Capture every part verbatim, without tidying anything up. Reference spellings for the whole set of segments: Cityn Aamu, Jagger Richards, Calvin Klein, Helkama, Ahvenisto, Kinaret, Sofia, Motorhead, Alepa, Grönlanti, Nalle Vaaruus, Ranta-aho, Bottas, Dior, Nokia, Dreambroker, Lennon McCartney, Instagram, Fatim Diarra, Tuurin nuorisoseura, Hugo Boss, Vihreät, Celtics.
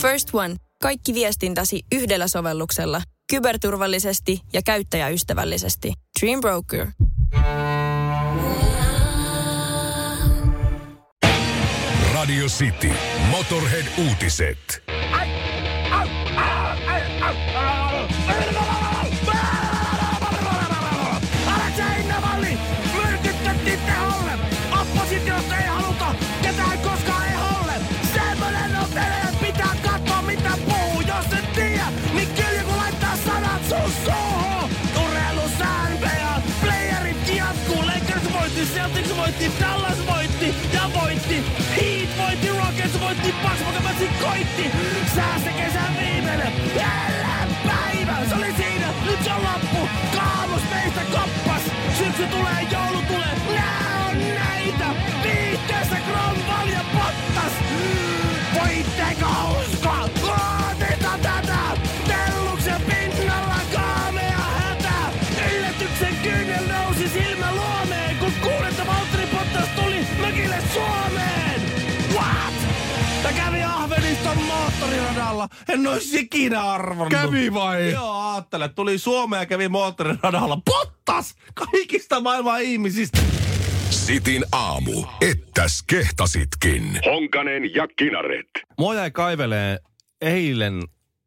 First One. Kaikki viestintäsi yhdellä sovelluksella. Kyberturvallisesti ja käyttäjäystävällisesti. Dreambroker. Radio City. Motorhead-uutiset. Celtics voitti, Dallas voitti ja voitti. Heat voitti, Rockets voitti, Bucks voitti, koitti. Sää se kesän viimeinen, jälleen päivä. Se oli siinä, nyt se on loppu. Kaavus meistä koppas. Syksy tulee, joulu tulee. Nää on näitä. Viihteessä Grönval ja Bottas. Voitteko uskoa? Ooteta tätä. Telluksen pinnalla kaamea hätä. Yllätyksen kyynel nousi silmä luomeen. Kuulette, Valtteri Bottas tuli mökille Suomeen! What? Mä kävin Ahveniston moottoriradalla. En ois ikinä arvonnut. Kävi vai? Joo, aattele. Tuli Suomeen ja kävi moottoriradalla. Bottas! Kaikista maailman ihmisistä. Cityn aamu. Ettäs kehtasitkin. Honkanen ja Kinaret. Mua jäi kaivelee eilen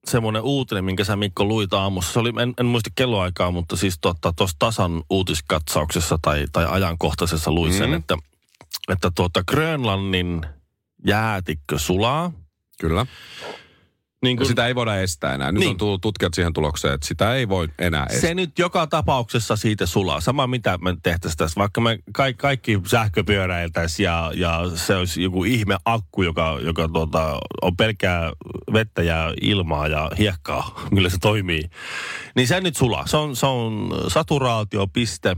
semmoinen uutinen, minkä sä Mikko luit aamussa. Se oli, en, en muista kelloaikaa, mutta siis tuossa tota, tasan uutiskatsauksessa tai, tai ajankohtaisessa luin sen, mm. että, että tuota Grönlannin jäätikkö sulaa. Kyllä. Niin kun, sitä ei voida estää enää. Nyt niin. On tullut tutkijat siihen tulokseen, että sitä ei voi enää estää. Se nyt joka tapauksessa siitä sulaa. Sama mitä me tehtäisiin tässä. Vaikka me kaikki, kaikki sähköpyöräiltäisiin ja, ja se olisi joku ihmeakku, joka, joka tuota, on pelkkää vettä ja ilmaa ja hiekkaa, millä se toimii. Niin se nyt sulaa. Se on, se on saturaatiopiste.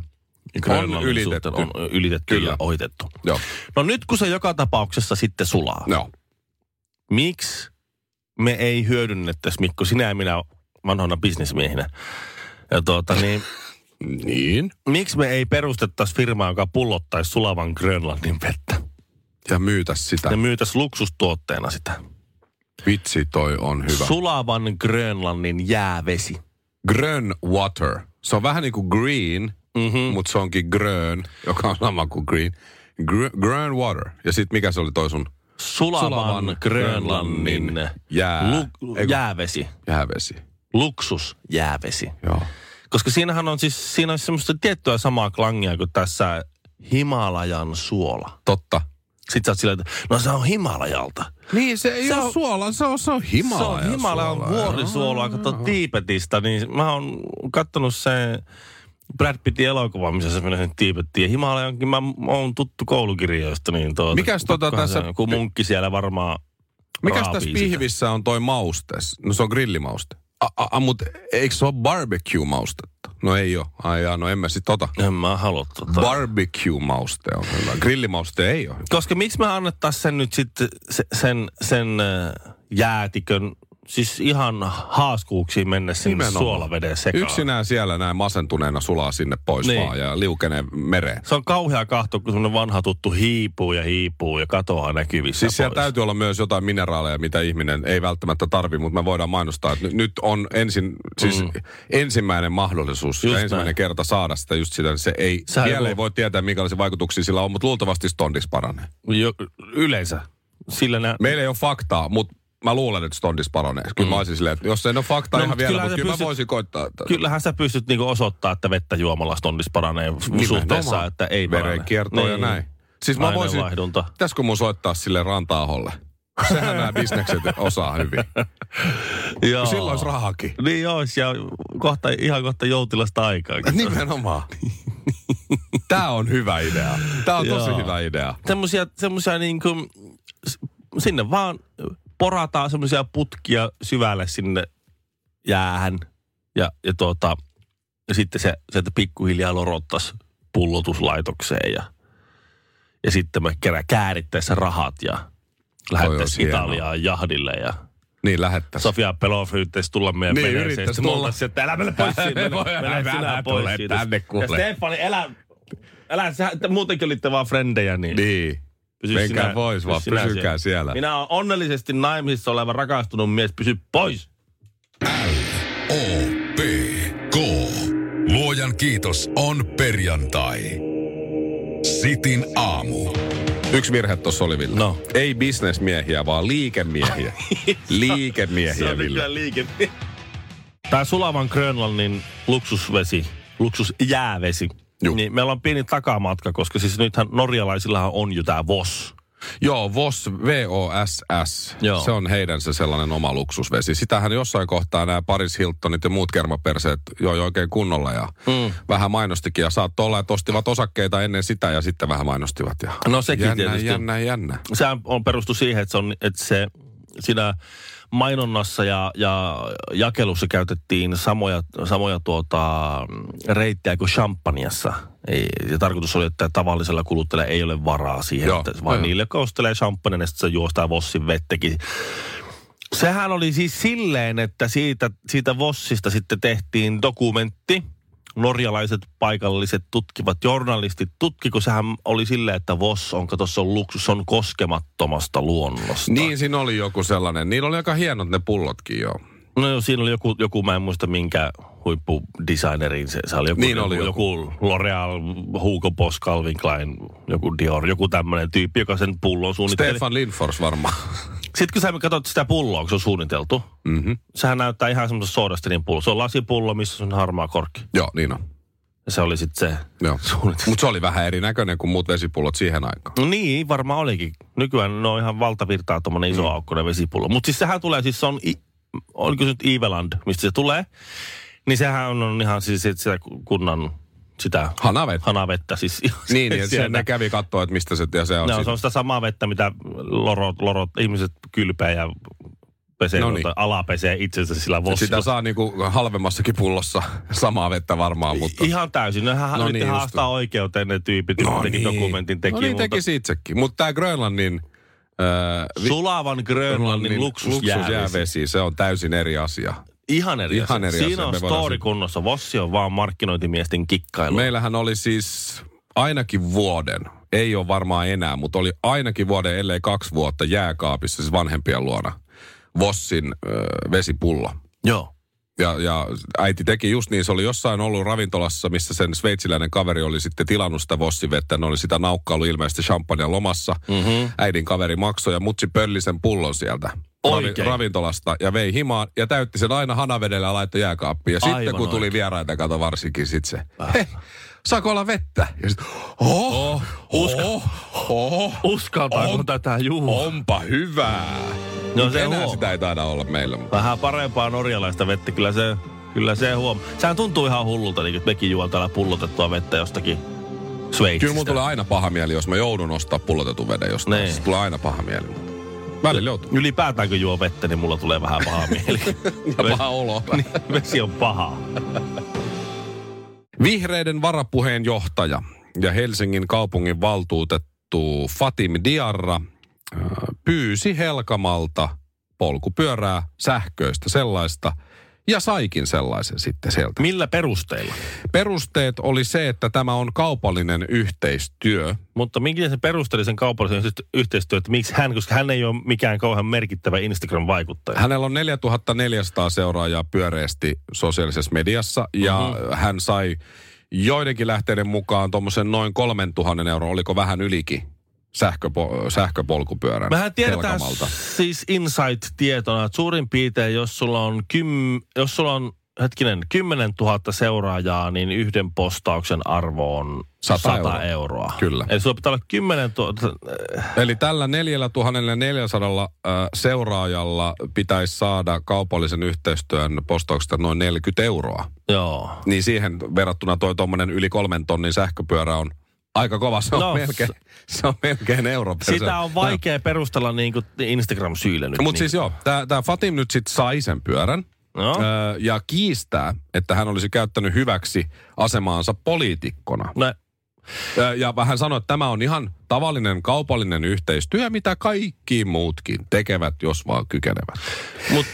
On ylitetty. On ylitetty Kyllä. ja ohitettu. Joo. No nyt kun se joka tapauksessa sitten sulaa. Joo. Miksi? Me ei hyödynnettäisi, Mikko, sinä ja minä vanhana bisnesmiehinä. Ja tuota niin... niin? Miksi me ei perustettaisi firmaa, joka pullottaisi sulavan Grönlannin vettä? Ja myytäisi sitä. Ja myytäisi luksustuotteena sitä. Vitsi, toi on hyvä. Sulavan Grönlannin jäävesi. Grön water. Se on vähän niin kuin green, mm-hmm. mutta se onkin grön, joka on sama kuin green. Gr- grön water. Ja sitten mikä se oli toi sun? Sulavan, Sulavan Grönlannin jää, lu, jäävesi. Jäävesi. Luksusjäävesi. Joo. Koska siinähän on siis, siinä on semmoista tiettyä samaa klangia kuin tässä Himalajan suola. Totta. Sitten sä oot sillä, että no se on Himalajalta. Niin, se ei se ole on, suola, se on, se on Himalajan Se on Himalajan vuorisuolaa, kato Tiibetistä, niin mä oon kattonut se Brad Pittin elokuva, missä se menee sen Tiibettiin. Ja Himalajankin mä oon tuttu koulukirjoista. Niin tuota, mikäs tota tässä... Kun munkki siellä varmaan Mikäs tässä pihvissä sitä on toi maustes? No se on grillimauste. A, a, a, mut eikö se ole barbecue-maustetta? No ei oo. Ai jaa, no en mä sit ota. En mä halua tota. Barbecue-mauste on hyvä. Grillimauste ei oo. Koska miksi me annettais sen nyt sitten sen, sen, sen jäätikön... Siis ihan haaskuuksiin mennä sinne nimenomaan suolavedeen sekaan. Yksinään siellä näin masentuneena sulaa sinne pois niin vaan ja liukenee mereen. Se on kauhea kahto, kun semmoinen vanha tuttu hiipuu ja hiipuu ja katoaa näkyvissä siis pois. Siis siellä täytyy olla myös jotain mineraaleja, mitä ihminen ei välttämättä tarvi, mutta me voidaan mainostaa, että nyt on ensin, siis mm. ensimmäinen mahdollisuus just ja ensimmäinen näin kerta saada sitä just sitä. Se ei, vielä joku... ei voi tietää, minkälaisia vaikutuksia sillä on, mutta luultavasti stondis paranee. Jo, yleensä. Sillä nä... Meillä ei ole faktaa, mutta... Mä luulen, että stondis paranee. Kyllä mm. mä olisin silleen, että jos ei ole faktaa no, ihan vielä, mutta kyllä pystyt, mä voisin koittaa. Että... Kyllähän sä pystyt niinku osoittaa, että vettä juomalla stondis paranee niin suhteessa, oma, että ei parane. Verenkiertoa niin ja näin. Siis mä voisin, pitäisikö mun soittaa sille Ranta-aholle? Sehän nämä bisnekset osaa hyvin. Joo. Silloin olisi rahakin. Niin olisi ja kohta, ihan kohta joutilasta aikaa. Nimenomaan. Tää on hyvä idea. Tää on tosi hyvä idea. Semmoisia, semmoisia niin kuin, sinne vaan... Porataan semmoisia putkia syvälle sinne jäähän ja, ja, tuota, ja sitten se, se että pikkuhiljaa lorottaisi pullotuslaitokseen ja, ja sitten me kerää käärittäessä rahat ja lähettäisiin Italiaan jahdille ja niin lähettäisiin. Sofia Pelofryyttäisi tulla meidän niin, veneeseen. Niin yrittäisi että älä mene pois siitä, mene sinä pois siitä. Ja Stefani, älä, älä, älä sä, muutenkin olitte vaan frendejä niin. Niin. Pysy menkää sinä, pois vaan, pysykää siellä. siellä. Minä olen onnellisesti naimisissa oleva rakastunut mies, pysy pois. L O P K. Luojan kiitos on perjantai. Cityn aamu. Yksi virhe tuossa oli, Ville. No. Ei bisnesmiehiä, vaan liikemiehiä. Liikemiehiä, Ville. Se on liikemiehiä. Tämä sulavan Grönlannin luksusvesi, luksusjäävesi. Juh. Niin meillä on pieni takamatka, koska siis nythän norjalaisillahan on jo tämä V O S S. Joo, V O S S, V O S S. Joo. Se on heidän se sellainen oma luksusvesi. Sitähän jossain kohtaa nämä Paris Hiltonit ja muut kermaperseet joi oikein kunnolla ja mm. vähän mainostikin. Ja saattoi olla, että ostivat osakkeita ennen sitä ja sitten vähän mainostivat. Ja no sekin jännä, tietysti. Jännä, jännä, jännä. Sehän on perustu siihen, että se, on, että se siinä mainonnassa ja, ja jakelussa käytettiin samoja, samoja tuota, reittejä kuin champanjassa. Ei, ja tarkoitus oli, että tavallisella kuluttajalla ei ole varaa siihen, joo, että, vaan niille, jotka ostelee champagne, ja sitten se juostaa Vossin vettekin. Sehän oli siis silleen, että siitä, siitä Vossista sitten tehtiin dokumentti. Norjalaiset paikalliset tutkivat, journalistit tutkiko, sehän oli silleen, että V O S S on, kato, se on luksus, se on koskemattomasta luonnosta. Niin, siinä oli joku sellainen. Niillä oli aika hienot ne pullotkin, joo. No joo, siinä oli joku, joku mä en muista minkä huippudesignerin se, se oli. Joku, niin joku, oli joku. joku L'Oreal, Hugo Boss, Calvin Klein, joku Dior, joku tämmöinen tyyppi, joka sen pullon suunnitteli. Stefan Lindfors varmaan. Sitten kun sä katsot sitä pulloa, kun se on suunniteltu, mm-hmm. sehän näyttää ihan semmoista Sodastenin pullo. Se on lasipullo, missä on harmaa korkki. Joo, niin on. Ja se oli sitten se suunniteltu. Mutta se oli vähän erinäköinen kuin muut vesipullot siihen aikaan. No niin, varmaan olikin. Nykyään ne on ihan valtavirtaa tommonen iso mm. aukkoinen vesipullo. Mutta siis sehän tulee, siis se on, i- oliko se nyt Iveland, mistä se tulee? Niin sehän on ihan siis sitä kunnan... Sitä hanavettä. hanavettä siis. Niin, ja siellä kävi katsoa, että mistä se, ja se on. No, se on sitä samaa vettä, mitä lorot, lorot ihmiset kylpeä ja pesee, no niin. Ala pesee itsensä sillä vossilla. Sitä saa niinku halvemmassakin pullossa samaa vettä varmaan, mutta... Ihan täysin. Nehän no niin, haastaa oikeuteen ne tyypit, no teki niin. dokumentin teki. No niin, mutta... tekisi itsekin. Mutta tämä Grönlannin... Äh, vi... Sulavan Grönlannin luksusjäävesi, se on täysin eri asia. Ihan eri Ihan asia. Eri Siinä asia. on story kunnossa. Vossi on vaan markkinointimiesten kikkailu. Meillähän oli siis ainakin vuoden, ei ole varmaan enää, mutta oli ainakin vuoden, ellei kaksi vuotta jääkaapissa, siis vanhempien luona, Vossin äh, vesipullo. Joo. Ja, ja äiti teki just niin, se oli jossain ollut ravintolassa, missä sen sveitsiläinen kaveri oli sitten tilannut sitä vossivettä, ne oli sitä naukkailu ilmeisesti champagnen lomassa. Mm-hmm. Äidin kaveri maksoi ja mutsi pöllisen pullon sieltä ravi- ravintolasta ja vei himaan ja täytti sen aina hanavedellä ja laittoi jääkaappiin. Ja aivan sitten kun tuli oikein. vieraita, kato varsinkin sit se, hei, saako olla vettä? Ja sit, oh, oh, uska- oh, oh, uskaltaako on, tätä juhua? Onpa hyvää. No se enää huom. sitä ei taida olla meillä. Vähän parempaa norjalaista vettä, kyllä se, kyllä se huom. Sehän tuntuu ihan hullulta, niin kuin mekin juon täällä pullotettua vettä jostakin Sveitsistä. Kyllä mun tulee aina paha mieli, jos mä joudun ostaa pullotetun veden jostain. Niin. Se tulee aina paha mieli. Välillä joutuu. Ylipäätään kun juo vettä, niin mulla tulee vähän paha mieli. Ja paha olo. Vesi on paha. Vihreiden varapuheenjohtaja ja Helsingin kaupungin valtuutettu Fatim Diarra pyysi Helkamalta polkupyörää, sähköistä sellaista, ja saikin sellaisen sitten sieltä. Millä perusteilla? Perusteet oli se, että tämä on kaupallinen yhteistyö. Mutta minkä se perusteli sen kaupallisen yhteistyö, että miksi hän, koska hän ei ole mikään kauhean merkittävä Instagram-vaikuttaja. Hänellä on neljätuhatta neljäsataa seuraajaa pyöreästi sosiaalisessa mediassa, ja mm-hmm. hän sai joidenkin lähteiden mukaan tuommoisen noin kolmetuhatta euroa, oliko vähän ylikin. Sähköpo- sähköpolkupyörän. Mehän tiedetään siis insight-tietona, että suurin piirtein, jos sulla on, kym, jos sulla on hetkinen, kymmenen tuhatta seuraajaa, niin yhden postauksen arvo on sata euroa. Kyllä. Eli sulla pitää olla kymmenen tuhatta... Eli tällä neljätuhatta neljäsataa äh, seuraajalla pitäisi saada kaupallisen yhteistyön postauksesta noin neljäkymmentä euroa. Joo. Niin siihen verrattuna toi tuommoinen yli kolmen tonnin sähköpyörä on aika kova, se on, no, melkein, se on melkein euro. Sitä on vaikea no. perustella niin kuin Instagram-syillä nyt. Mutta niin. siis joo, tämä Fatim nyt sitten sai sen pyörän no. ö, ja kiistää, että hän olisi käyttänyt hyväksi asemaansa poliitikkona. No. Ö, ja hän sanoi, että tämä on ihan tavallinen kaupallinen yhteistyö, mitä kaikki muutkin tekevät, jos vaan kykenevät. Mut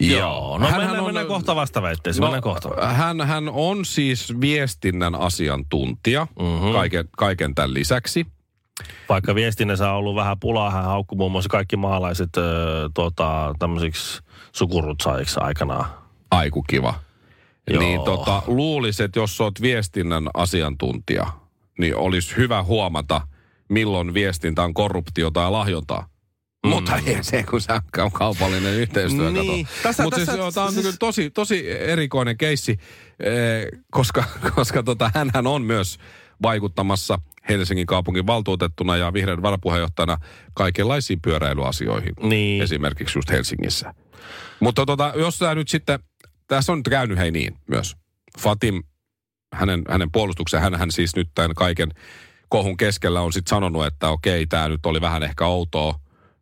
Joo, Joo. no mennään, on, mennään kohta vastaväitteisiin, no, mennään kohta. Hän, hän on siis viestinnän asiantuntija mm-hmm. kaiken, kaiken tämän lisäksi. Vaikka viestinnässä on ollut vähän pulaa, hän haukkui muun muassa kaikki maalaiset äh, tota, tämmöisiksi sukurutsaajiksi aikanaan. Aiku kiva. Joo. Niin tota, luulisi, että jos olet viestinnän asiantuntija, niin olisi hyvä huomata, milloin viestintä on korruptiota ja lahjontaa. Mm. Mutta ei se, kun sä on kaupallinen yhteistyö. Niin. Tässä, Mut tässä, siis, tämä on siis... tosi, tosi erikoinen keissi, koska, koska tota, hänhän on myös vaikuttamassa Helsingin kaupungin valtuutettuna ja vihreän varapuheenjohtajana kaikenlaisiin pyöräilyasioihin. Niin. Esimerkiksi just Helsingissä. Mutta tota, jos tämä nyt sitten, tässä on nyt käynyt hei niin myös. Fatim, hänen, hänen puolustukseen, hän, hän siis nyt tämän kaiken kohun keskellä on sitten sanonut, että okei, tämä nyt oli vähän ehkä outoa.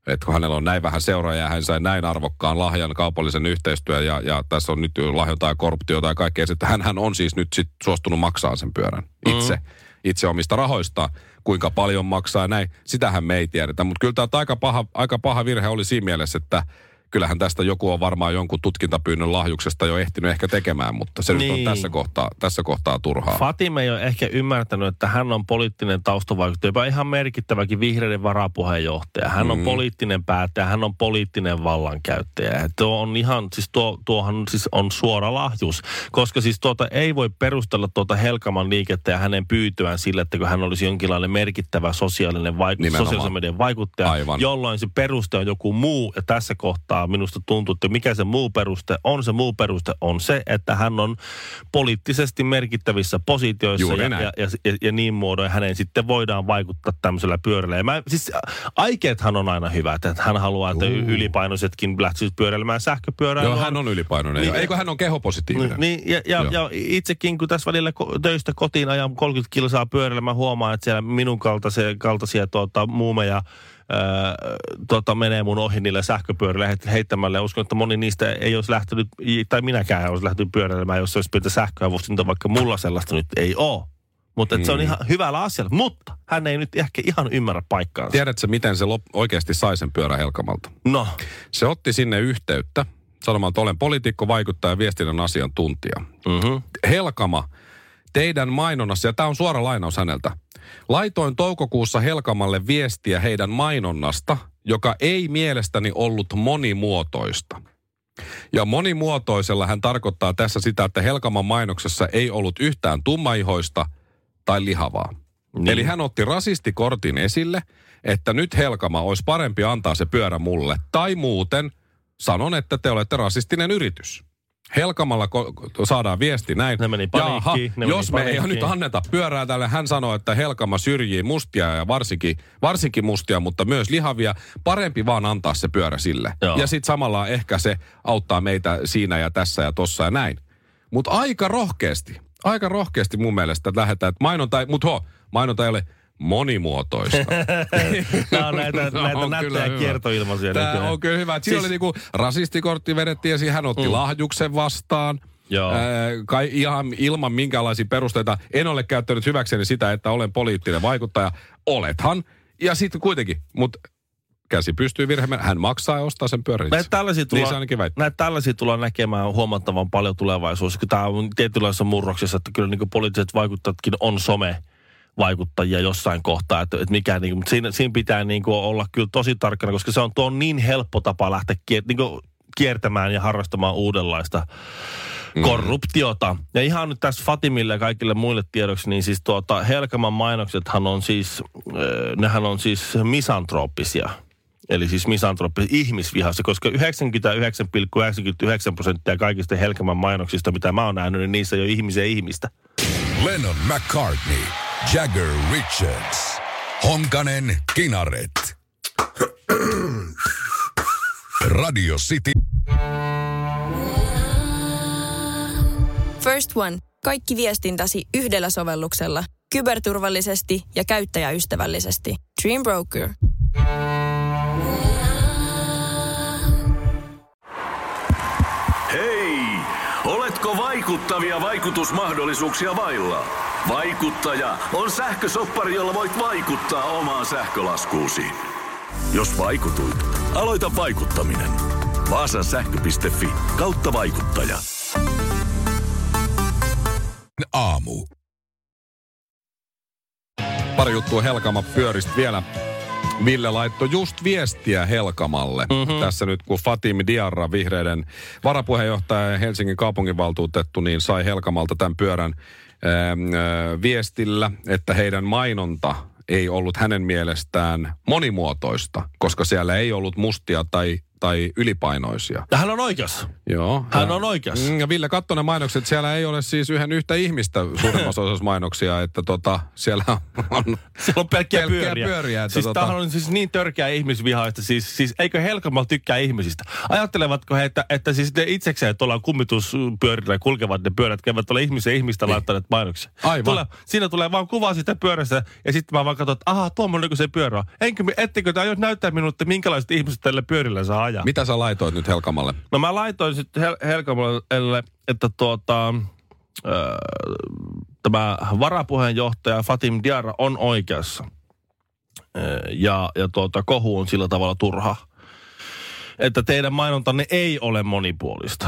Että kun hänellä on näin vähän seuraajia, hän sai näin arvokkaan lahjan kaupallisen yhteistyön ja, ja tässä on nyt lahjontaa ja korruptiota ja kaikkea. Sitten hänhän on siis nyt sit suostunut maksaa sen pyörän itse, mm. itse omista rahoista, kuinka paljon maksaa ja näin. Sitähän me ei tiedetä, mutta kyllä tämä aika paha, aika paha virhe oli siinä mielessä, että kyllähän tästä joku on varmaan jonkun tutkintapyynnön lahjuksesta jo ehtinyt ehkä tekemään, mutta se niin. Nyt on tässä kohtaa, tässä kohtaa turhaa. Fatim ei ole ehkä ymmärtänyt, että hän on poliittinen taustavaikuttaja, jopa ihan merkittäväkin vihreiden varapuheenjohtaja. Hän mm. on poliittinen päättäjä, hän on poliittinen vallankäyttäjä. Tuo on ihan, siis tuo, tuohan siis on suora lahjus, koska siis tuota ei voi perustella tuota Helkaman liikettä ja hänen pyytyään sillä, että kun hän olisi jonkinlainen merkittävä sosiaalinen vaikuttaja, sosiaalisen median vaikuttaja, aivan. Jolloin se peruste on joku muu ja tässä kohtaa minusta tuntuu, että mikä se muu peruste on. Se muu peruste on se, että hän on poliittisesti merkittävissä positioissa ja, ja, ja, ja niin muodoin hänen sitten voidaan vaikuttaa tämmöisellä pyörällä. Ja mä, siis aikeethan on aina hyvä, että hän haluaa, että Juu. ylipainoisetkin lähtisivät pyöräilemään sähköpyörään. Joo, hän on ylipainoinen. Niin, eikö hän on kehopositiivinen? Niin, ja, ja, ja itsekin, kun tässä välillä töistä kotiin ajan kolmekymmentä kilsaa pyörällä, mä huomaan, että siellä minun kaltaisia, kaltaisia tuota, muumeja Öö, tota, menee mun ohi niillä sähköpyörillä heittämällä. Ja uskon, että moni niistä ei olisi lähtenyt, tai minäkään en olisi lähtenyt pyöräilemään, jos olisi pientä sähköavusta, vaikka mulla sellaista nyt ei ole. Mutta mm. se on ihan hyvällä asialla. Mutta hän ei nyt ehkä ihan ymmärrä paikkaansa. Tiedätkö, miten se lop- oikeasti sai sen pyörän Helkamalta? No. Se otti sinne yhteyttä, sanomaan, että olen poliitikko, vaikuttaja ja viestinnän asiantuntija. Mm-hmm. Helkama, teidän mainonnassa, ja tämä on suora lainaus häneltä, laitoin toukokuussa Helkamalle viestiä heidän mainonnasta, joka ei mielestäni ollut monimuotoista. Ja monimuotoisella hän tarkoittaa tässä sitä, että Helkaman mainoksessa ei ollut yhtään tummaihoista tai lihavaa. Niin. Eli hän otti rasistikortin esille, että nyt Helkama olisi parempi antaa se pyörä mulle. Tai muuten sanon, että te olette rasistinen yritys. Helkamalla ko- saadaan viesti näin. Ne meni paniikkiin. Jaha, ne jos meni me ei nyt anneta pyörää tälle, hän sanoi, että Helkama syrjii mustia ja varsinkin, varsinkin mustia, mutta myös lihavia. Parempi vaan antaa se pyörä sille. Joo. Ja sitten samalla ehkä se auttaa meitä siinä ja tässä ja tossa ja näin. Mutta aika rohkeasti, aika rohkeasti mun mielestä lähdetään, että mainonta ei, mutta ho, mainonta ei ole monimuotoista. Nämä on näitä, näitä nättejä kiertoilmaisia. Tämä nykyään. On kyllä hyvä. Siinä siis... oli niinku rasistikortti vedettiin esiin, hän otti mm. lahjuksen vastaan. Joo. Äh, kai ihan ilman minkäänlaisia perusteita. En ole käyttänyt hyväkseni sitä, että olen poliittinen vaikuttaja. Olethan. Ja sitten kuitenkin, mutta käsi pystyy virheemään. Hän maksaa ja ostaa sen pyörän. Näitä tällaisia tullaan, niin tällaisia tullaan näkemään huomattavan paljon tulevaisuudessa. Tämä on tietynlaisessa murroksessa, että kyllä niinku poliittiset vaikuttajatkin on some vaikuttajia jossain kohtaa, että, että mikä niin, mutta siinä, siinä pitää niin kuin olla kyllä tosi tarkkana, koska se on, tuo on niin helppo tapa lähteä kiert, niin kuin kiertämään ja harrastamaan uudenlaista mm. korruptiota. Ja ihan nyt tässä Fatimille ja kaikille muille tiedoksi, niin siis tuota, Helkaman mainoksethan on siis, nehän on siis misantrooppisia. Eli siis misantrooppisia ihmisvihassa, koska yhdeksänkymmentäyhdeksän pilkku yhdeksänkymmentäyhdeksän prosenttia kaikista Helkaman mainoksista, mitä mä oon nähnyt, niin niissä ei ole ihmisiä ihmistä. Lennon McCartney, Jagger Richards, Honkanen, Kinaret. Radio City. First One. Kaikki viestintäsi yhdellä sovelluksella. Kyberturvallisesti ja käyttäjäystävällisesti. Dreambroker. Hei! Oletko vaikuttavia vaikutusmahdollisuuksia vailla? Vaikuttaja on sähkösoppari, jolla voit vaikuttaa omaan sähkölaskuusi. Jos vaikutuit, aloita vaikuttaminen. Vaasan sähkö piste fi kautta vaikuttaja. Aamu. pari juttua Helkama pyöristä vielä. Ville laittoi just viestiä Helkamalle. Mm-hmm. Tässä nyt kun Fatim Diarra, vihreiden varapuheenjohtaja ja Helsingin kaupunginvaltuutettu, niin sai Helkamalta tämän pyörän ää, ää, viestillä, että heidän mainonta ei ollut hänen mielestään monimuotoista, koska siellä ei ollut mustia tai tai ylipainoisia. Hän on oikeassa. Joo. Hän, hän on oikeassa. Ja Ville, katso ne mainokset. Siellä ei ole siis yhden yhtä ihmistä suurimmassa osassa mainoksia, että tota, siellä on, siellä on pelkkiä, pelkkiä pyöriä. pyöriä siis tota... tämähän on siis niin törkeä ihmisvihaista. Siis, siis eikö Helkama tykkää ihmisistä? Ajattelevatko he, että, että siis ne itsekseen tuolla kummituspyörillä kulkevat ne pyörät, käyvät tuolla ihmisen ihmistä laittaneet mainoksia. Aivan. Tule, siinä tulee vaan kuvaa sitä pyörästä ja sitten mä vaan katson, että aha, tuo on se pyörä. Enkö, ettekö te aiot näyttää minulle, että minkälaiset ihmiset tälle pyörillä saa? Ja. Mitä sä laitoit nyt Helkamalle? No mä laitoin sitten Hel- Helkamalle, että tuota, öö, tämä varapuheenjohtaja Fatim Diarra on oikeassa. Öö, ja ja tuota, kohu on sillä tavalla turha. Että teidän mainontanne ei ole monipuolista.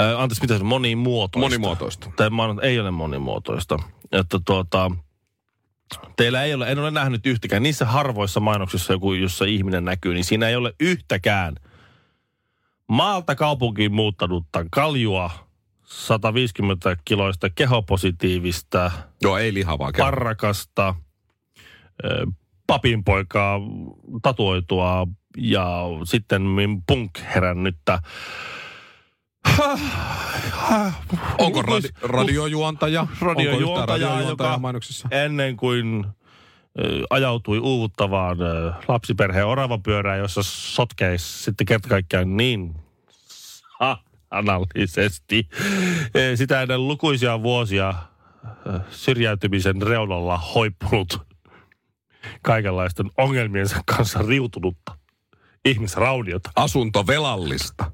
Öö, anteeksi, mitä se on? Monimuotoista. Monimuotoista. Teidän mainonta ei ole monimuotoista. Että tuota... Teillä ei ole, en ole nähnyt yhtäkään. Niissä harvoissa mainoksissa, joku, jossa ihminen näkyy, niin siinä ei ole yhtäkään maalta kaupunkiin muuttanutta kaljua, sataviisikymmentä kiloista kehopositiivista, joo, ei lihavaa, parrakasta, papinpoikaa, tatuoitua ja sitten punk-herännyttä. Häh, häh. Onko radi, radiojuontaja? Radiojuontaja, radiojuontaja, joka ennen kuin ä, ajautui uuvuttavaan ä, lapsiperheen oravanpyörään, jossa sotkeisi sitten kerta kaikkiaan niin analyysesti sitä ennen lukuisia vuosia ä, syrjäytymisen reunalla hoipunut kaikenlaisten ongelmiensa kanssa riutunutta ihmisrauniota. Asuntovelallista.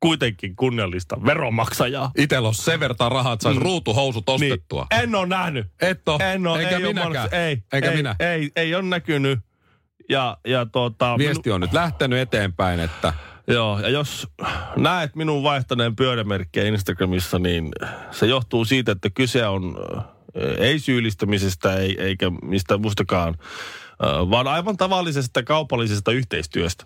Kuitenkin kunniallista veronmaksajaa. Itellä on sen verran rahaa, että sais mm. ruutuhousut ostettua. Niin. En ole nähnyt. Et ole. En ole. Enkä ei minäkään. Ei, Enkä ei, minä. Ei, ei, ei ole näkynyt. Ja, ja tuota, viesti on minu... nyt lähtenyt eteenpäin, että... Joo, ja jos näet minun vaihtaneen pyörämerkkejä Instagramissa, niin se johtuu siitä, että kyse on ei syyllistämisestä ei, eikä mistä mustakaan, vaan aivan tavallisesta kaupallisesta yhteistyöstä.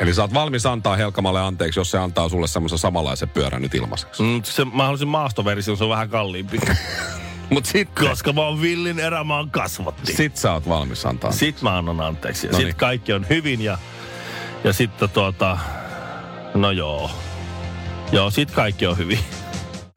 Eli sä oot valmis antaa Helkamalle anteeksi, jos se antaa sulle semmoisen samanlaisen pyörän nyt ilmaiseksi. Mm, se, mä haluaisin maastoversion, se on vähän kalliimpi. Mut sit, koska mä oon villin erämaan kasvatti. Sit sä oot valmis antaa anteeksi. Sit mä annan anteeksi. Ja sit kaikki on hyvin ja, ja sitten tuota, no joo. Joo, sit kaikki on hyvin.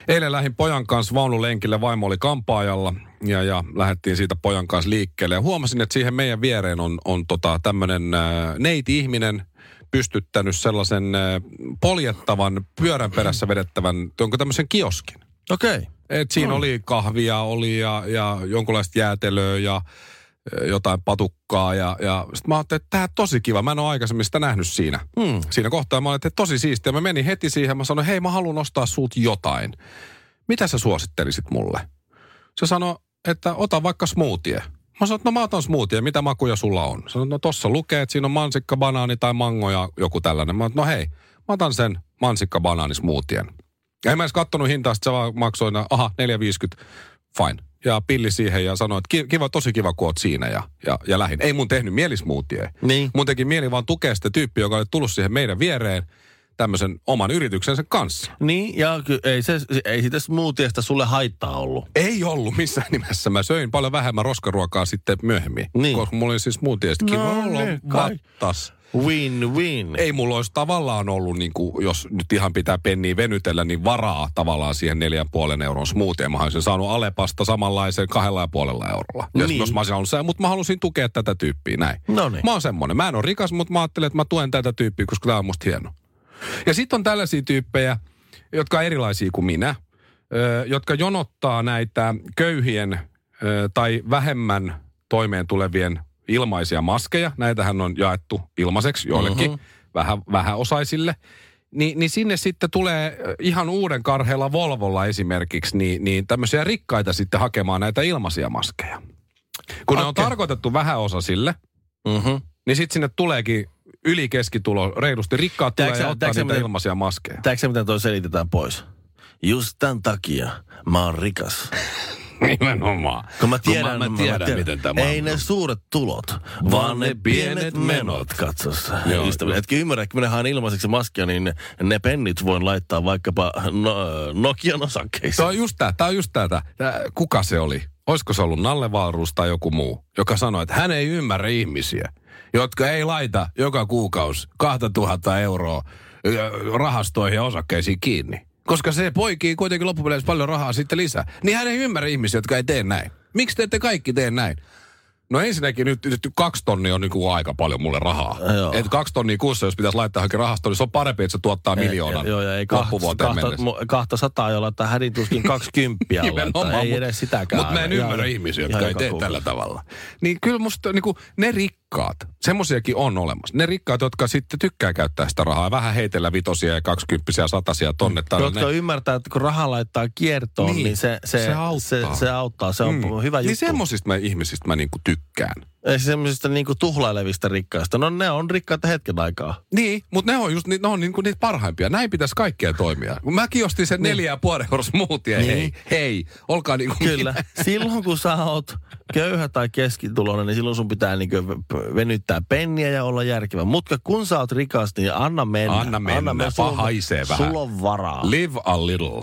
Eilen lähdin pojan kanssa vaunulenkille, vaimo oli kampaajalla ja, ja lähdettiin siitä pojan kanssa liikkeelle. Ja huomasin, että siihen meidän viereen on, on tota, tämmönen äh, neiti-ihminen, pystyttänyt sellaisen poljettavan, pyörän perässä vedettävän, onko tämmöisen kioskin. Okei. Okay. Et siinä no. oli kahvia, oli ja, ja jonkunlaista jäätelöä ja jotain patukkaa ja, ja sit mä ajattelin, että tää on tosi kiva. Mä en ole aikaisemmin sitä nähnyt siinä. Hmm. Siinä kohtaa mä ajattelin, että tosi siistiä. Mä menin heti siihen, mä sanoin, hei mä haluan ostaa sulta jotain. Mitä sä suosittelisit mulle? Se sanoi, että ota vaikka smoothie. Mä sanoin, että no mä otan smoothie, mitä makuja sulla on? Sanoin, no tossa lukee, että siinä on mansikka, banaani tai mango ja joku tällainen. Mä sanoin, no hei, mä otan sen mansikka, banaani, smoothien. Ja en mä edes kattonut hintaa, sitten se vaan maksoi, aha, neljä viisikymmentä, fine. Ja pilli siihen ja sanoi, että kiva, tosi kiva, kun oot siinä ja, ja, ja lähdin. Ei mun tehnyt mieli smoothie. Niin. Mun teki mieli vaan tukea sitä tyyppiä, joka oli tullut siihen meidän viereen tämmöisen oman yrityksensä kanssa. Niin, ja ky- ei, se, ei sitä smoothiesta sulle haittaa ollut. Ei ollut missään nimessä. Mä söin paljon vähemmän roskaruokaa sitten myöhemmin. Niin. Koska mulla oli siis smoothiestakin. No, mulla on vattas. Win, win. Ei mulla olisi tavallaan ollut, niin kuin, jos nyt ihan pitää penniä venytellä, niin varaa tavallaan siihen neljän puolen euron smoothien. Mä olisin saanut Alepasta samanlaisen kahdella ja puolella eurolla. Niin. Jos mä olisin ollut se, mutta mä halusin tukea tätä tyyppiä näin. No niin. Mä oon semmoinen. Mä en ole rikas, mutta mä ajattelin, että mä tuen tätä tyyppiä, koska tää on musta hieno. Ja sitten on tällaisia tyyppejä, jotka on erilaisia kuin minä, jotka jonottaa näitä köyhien tai vähemmän toimeen tulevien ilmaisia maskeja. Näitähän on jaettu ilmaiseksi joillekin uh-huh. vähäosaisille. Ni, niin sinne sitten tulee ihan uuden karheella Volvolla esimerkiksi niin, niin tämmöisiä rikkaita sitten hakemaan näitä ilmaisia maskeja. Kun okay. ne on tarkoitettu vähäosaisille, uh-huh. niin sitten sinne tuleekin... Yli keskitulo, reilusti rikkaat tulee ja ottaa niitä miten, ilmaisia maskeja. Tääkö se, miten toi selitetään pois? Just tämän takia mä oon rikas. Nimenomaan. Kun mä tiedän, kun mä, mä tiedän, mä tiedän miten tämä on. Ei ne suuret tulot, vaan, vaan ne pienet menot, katsossa. Etkin ymmärrä, kun minä haan ilmaiseksi maskia, niin ne, ne pennit voin laittaa vaikkapa no, Nokian osakkeisiin. Tämä on just tää, tää on just tätä. Kuka se oli? Olisiko se ollut Nalle Vaaruus tai joku muu, joka sanoi, että hän ei ymmärrä ihmisiä, jotka ei laita joka kuukausi kaksituhatta euroa rahastoihin ja osakkeisiin kiinni. Koska se poikii kuitenkin loppupeleissä paljon rahaa sitten lisää. Niin hän ei ymmärrä ihmisiä, jotka ei tee näin. Miksi te ette kaikki tee näin? No ensinnäkin nyt, nyt kaksi tonnia on niin kuin aika paljon mulle rahaa. Että kaksi tonnia kuussa, jos pitäisi laittaa johonkin rahastoon, niin se on parempi, että se tuottaa miljoonan loppuvuoteen mennessä. Kahta sataa, jolla laittaa hädin tuskin kaksikymppiä laittaa. Ei edes sitäkään. Mutta mä en ymmärrä ihmisiä, jotka ei tee tällä tavalla. Niin kyllä musta niin kuin ne rikkaat, semmosiakin on olemassa. Ne rikkaat, jotka sitten tykkää käyttää sitä rahaa. Vähän heitellä vitosia ja kaksikymppisiä, satasia tonne. Jotka ne ymmärtää, että kun rahaa laittaa kiertoon, niin, niin se, se, se auttaa. Se, se, auttaa. Se on mm. hyvä juttu. Niin semmosista mä ihmisistä mä niinku tykkään. Ei semmoisista niinku tuhlailevista rikkaista. No ne on rikkaita hetken aikaa. Niin, mutta ne on just ne on niinku niitä parhaimpia. Näin pitäisi kaikkea toimia. Mäkin ostin sen niin. neljä ja puolen euron smoothie. Niin. Hei, hei, olkaa niinku kyllä. Minä. Silloin kun sä oot köyhä tai keskituloinen, niin silloin sun pitää niinku venyttää penniä ja olla järkevä. Mutta kun sä oot rikas, niin anna mennä. Anna mennä, anna mennä. Sulla, haisee vähän. Sulla on varaa. Live a little.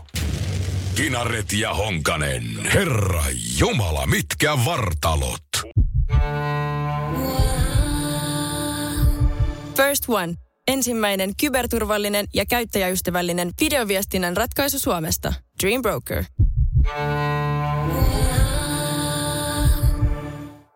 Kinaret ja Honkanen. Herra Jumala, mitkä vartalot. First One. Ensimmäinen kyberturvallinen ja käyttäjäystävällinen videoviestinnän ratkaisu Suomesta. Dreambroker.